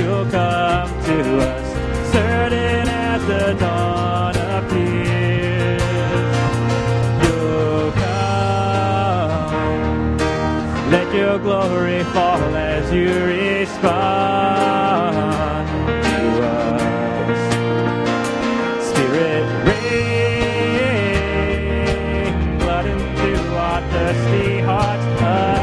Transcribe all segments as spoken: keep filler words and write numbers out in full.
you come to us, certain as the dawn appears. You come, let your glory fall as you respond to us. Spirit, rain, blood into our thirsty hearts again.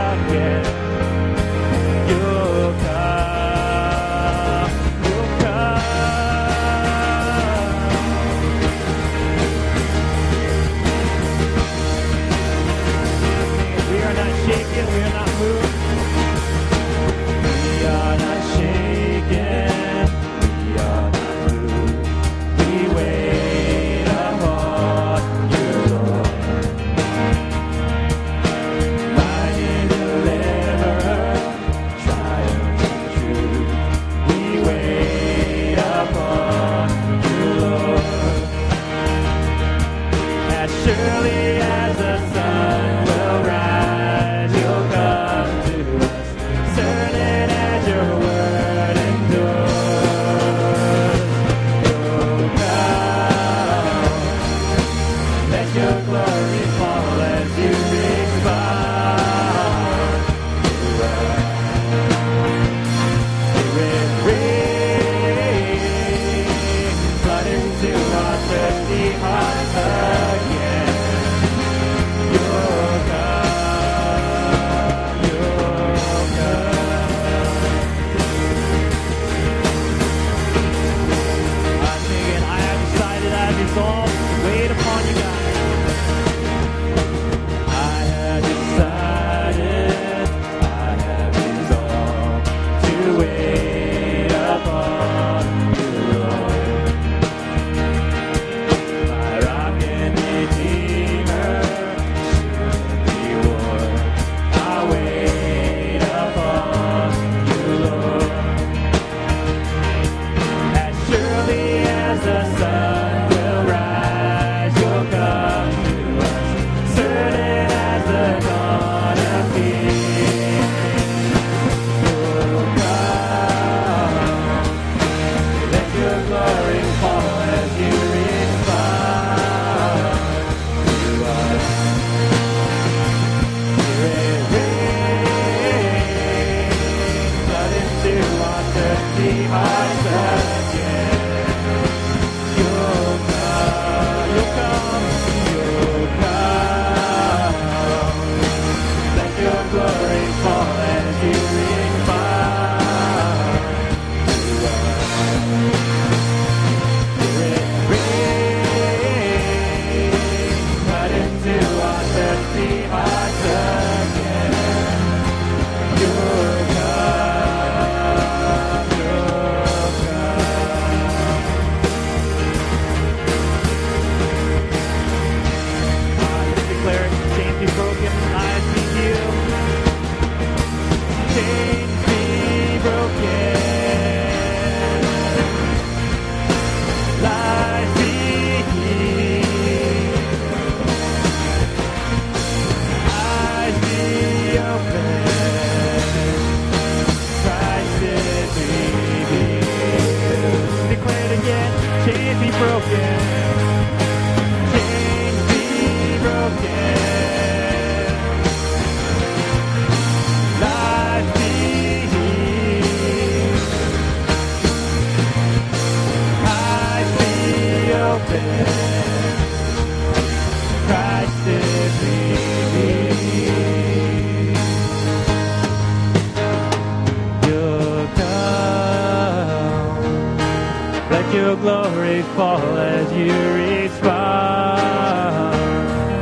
Fall as you respond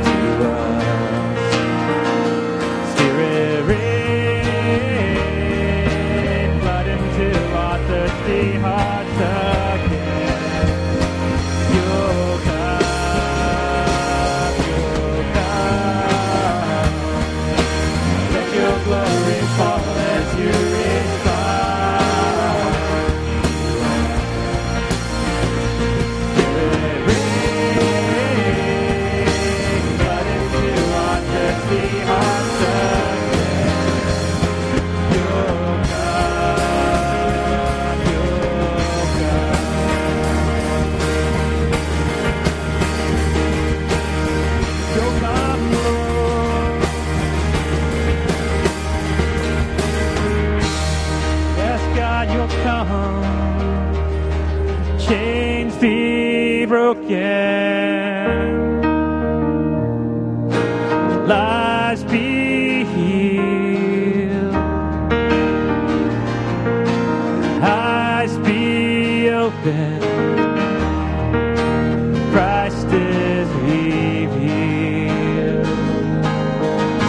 to us. Spirit, rain, blood into our thirsty hearts again. You'll come, you'll come. Let your glory fall as you respond. You'll come, God, you'll come. Chains be broken. Lives be healed. Eyes be open. Christ is revealed.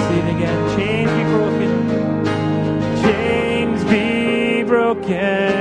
Sing again. Chains be broken. Chains be broken.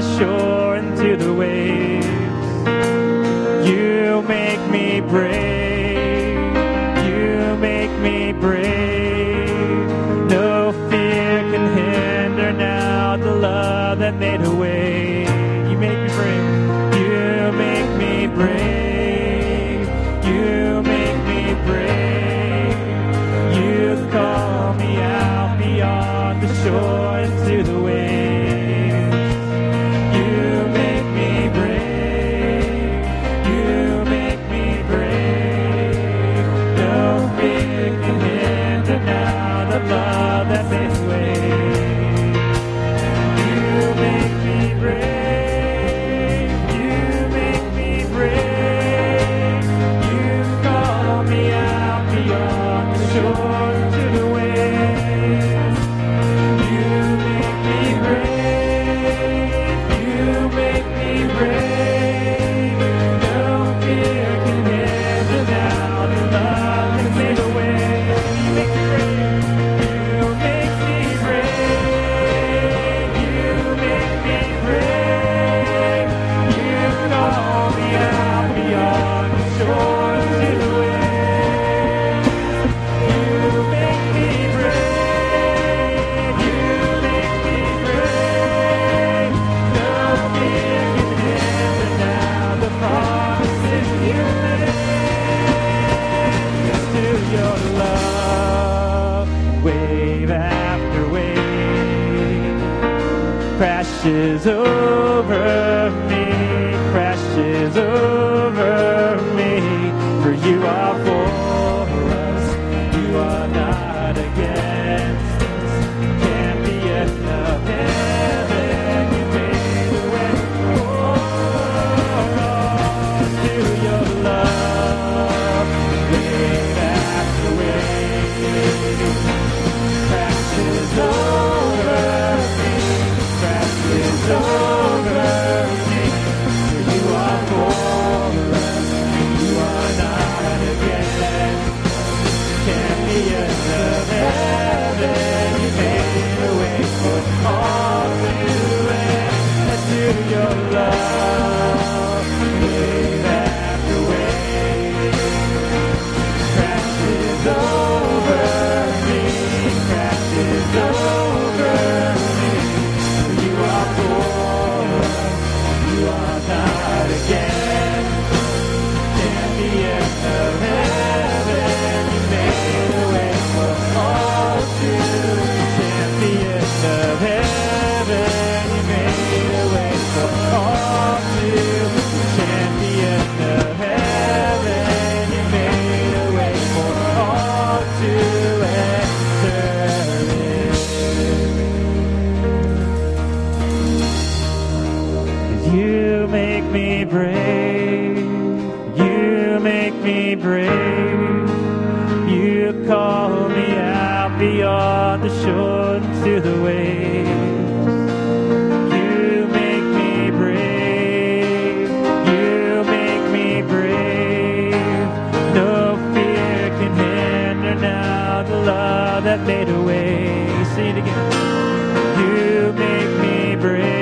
out the shore into the waves. You make me brave. You make me brave. No fear can hinder now the love that made a way. You make me brave. You make me brave. You make me brave. You call me out beyond the shore into the waves. Love that makes way. You make me brave. You make me brave. You call me out beyond the shore to the waves. You make me brave. You make me brave. No fear can hinder now the love that made a way. You make me brave. Crashes over me, crashes over me, for you are for us, you are not against us, can't be enough heaven, you made a way for us, through your love, wave after wave, crashes over me. Over me, for you are for us, you are not against us. Can't be enough heaven, you made a way for all to end. That's through your love, wave after wave, crashes over me, crashes over me. Brave, you make me brave. You call me out beyond the shore to the waves. You make me brave, you make me brave. No fear can hinder now the love that made a way. Sing it again. You make me brave.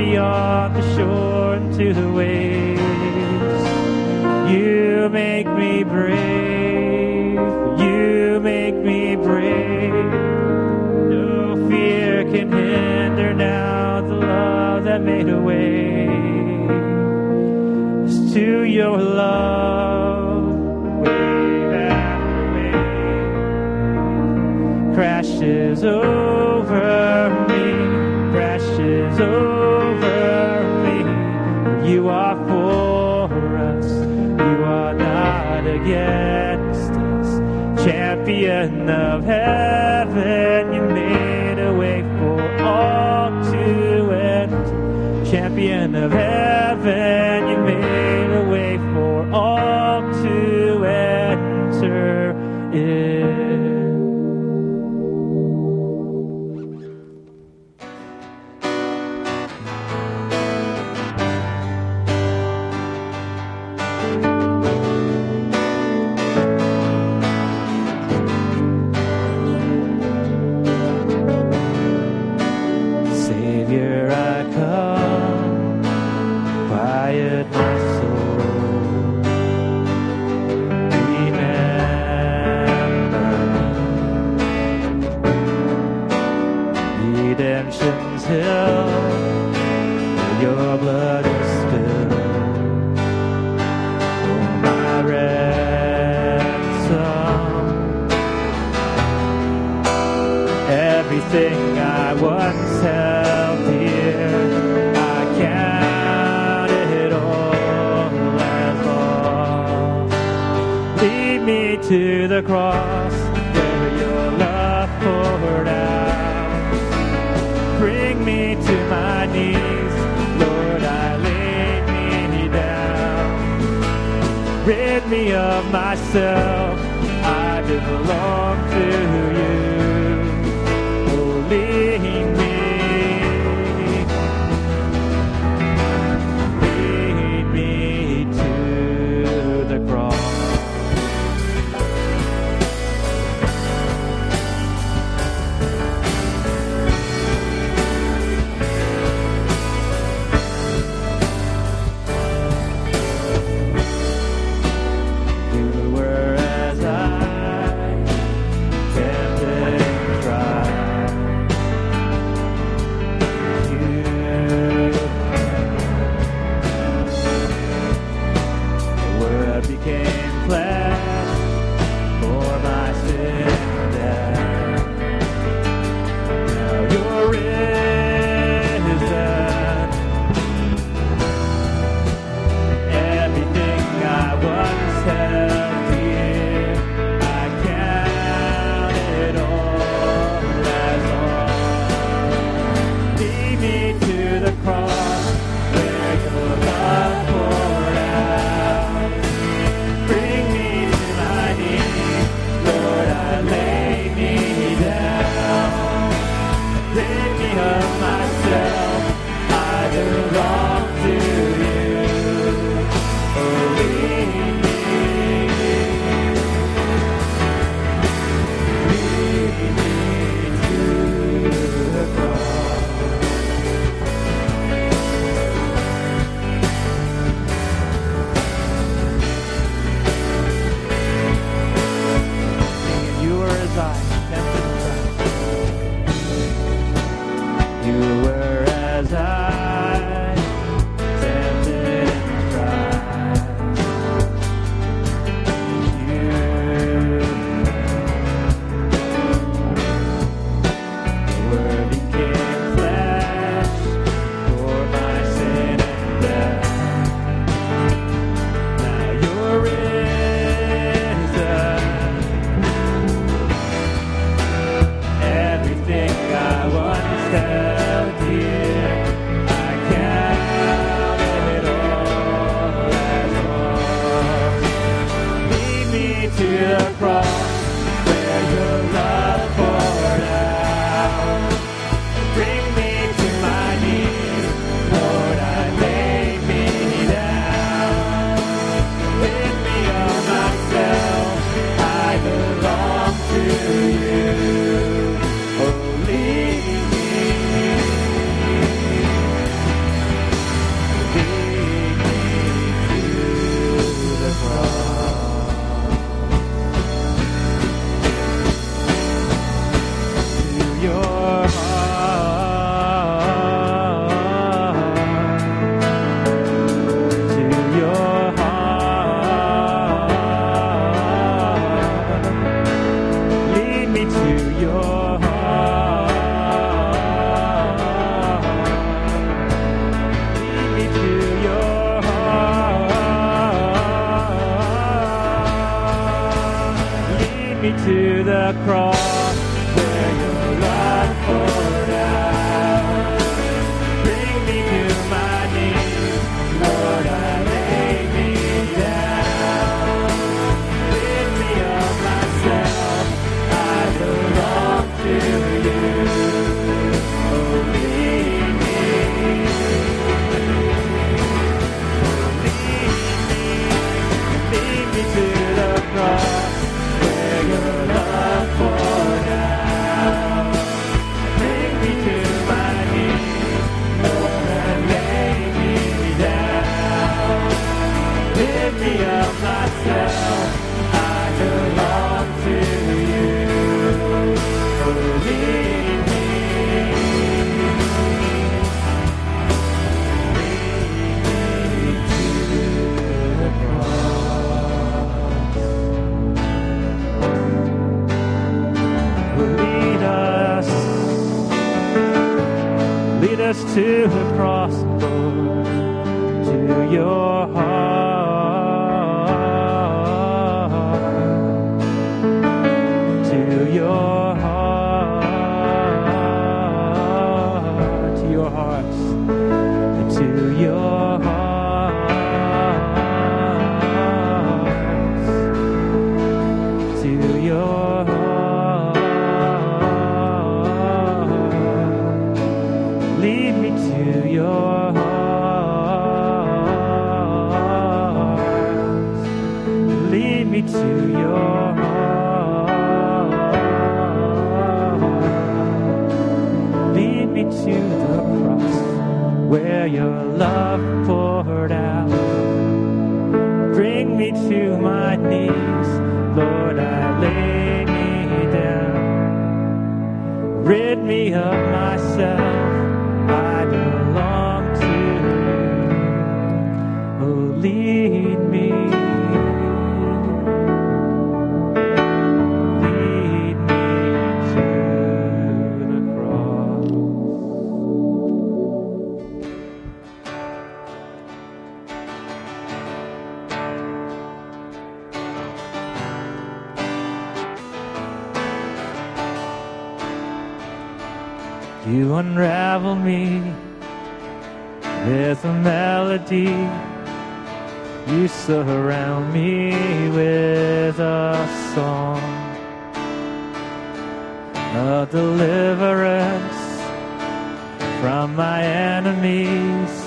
Beyond the shore into the waves, you make me brave, you make me brave. No fear can hinder now the love that made a way. It's to your love, wave after wave, crashes over me, crashes over. You are for us, you are not against us. Champion of heaven, you made a way for us. champion of heaven, you made a way for all to enter in. Savior, I come. Redemption's hill, your blood is spilled, oh, my ransom. Everything I once held dear, I count it all as lost. Lead me to the cross where your love poured out. Bring me to my knees, Lord, I lay me down. Rid me of myself, I belong to you. Oh, lead me, lead me to the cross. Bring me to my lead us to the cross, Lord, to your heart, to your heart, to your heart, to your heart. Where your love poured out, bring me to my knees, Lord, I lay me down, rid me of myself, I belong to you, oh, lead me. You unravel me, there's a melody, you surround me with a song of deliverance from my enemies,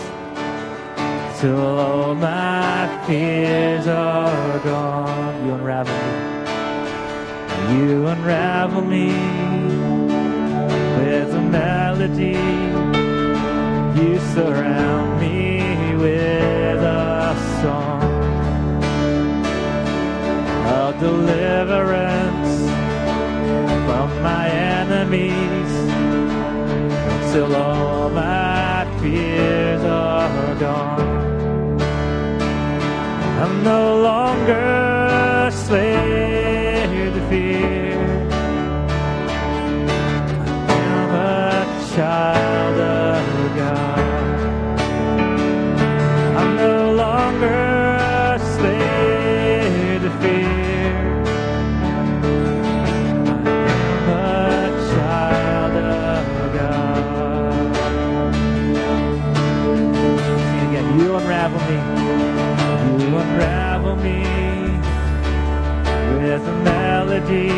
till all my fears are gone. You unravel me, you unravel me. There's a melody, you surround me with a song of deliverance from my enemies, till all my fears are gone. I'm no longer a slave to fear, child of God. I'm no longer a slave to fear. I'm a child of God. And again, you unravel me. You unravel me with a melody.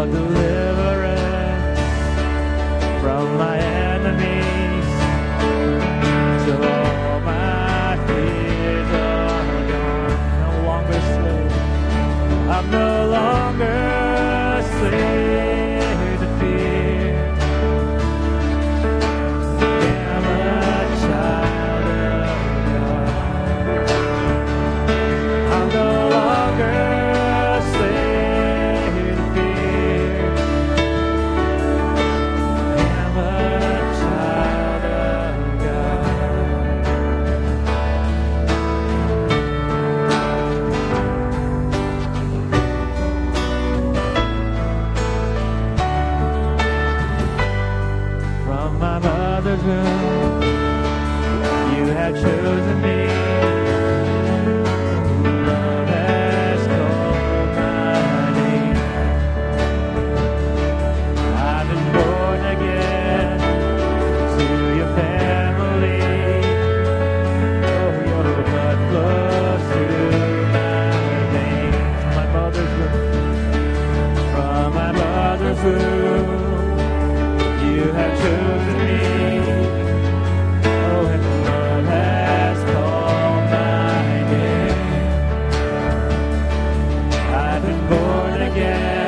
Deliverance from my enemies, till all my fears are gone. No longer a slave. I'm no longer a slave to fear. I'm a child of God. I'm no longer. Yeah.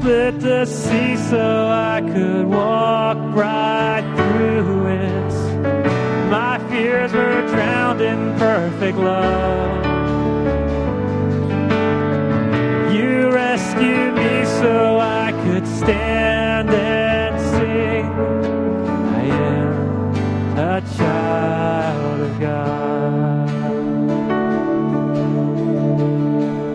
Split the sea so I could walk right through it. My fears were drowned in perfect love.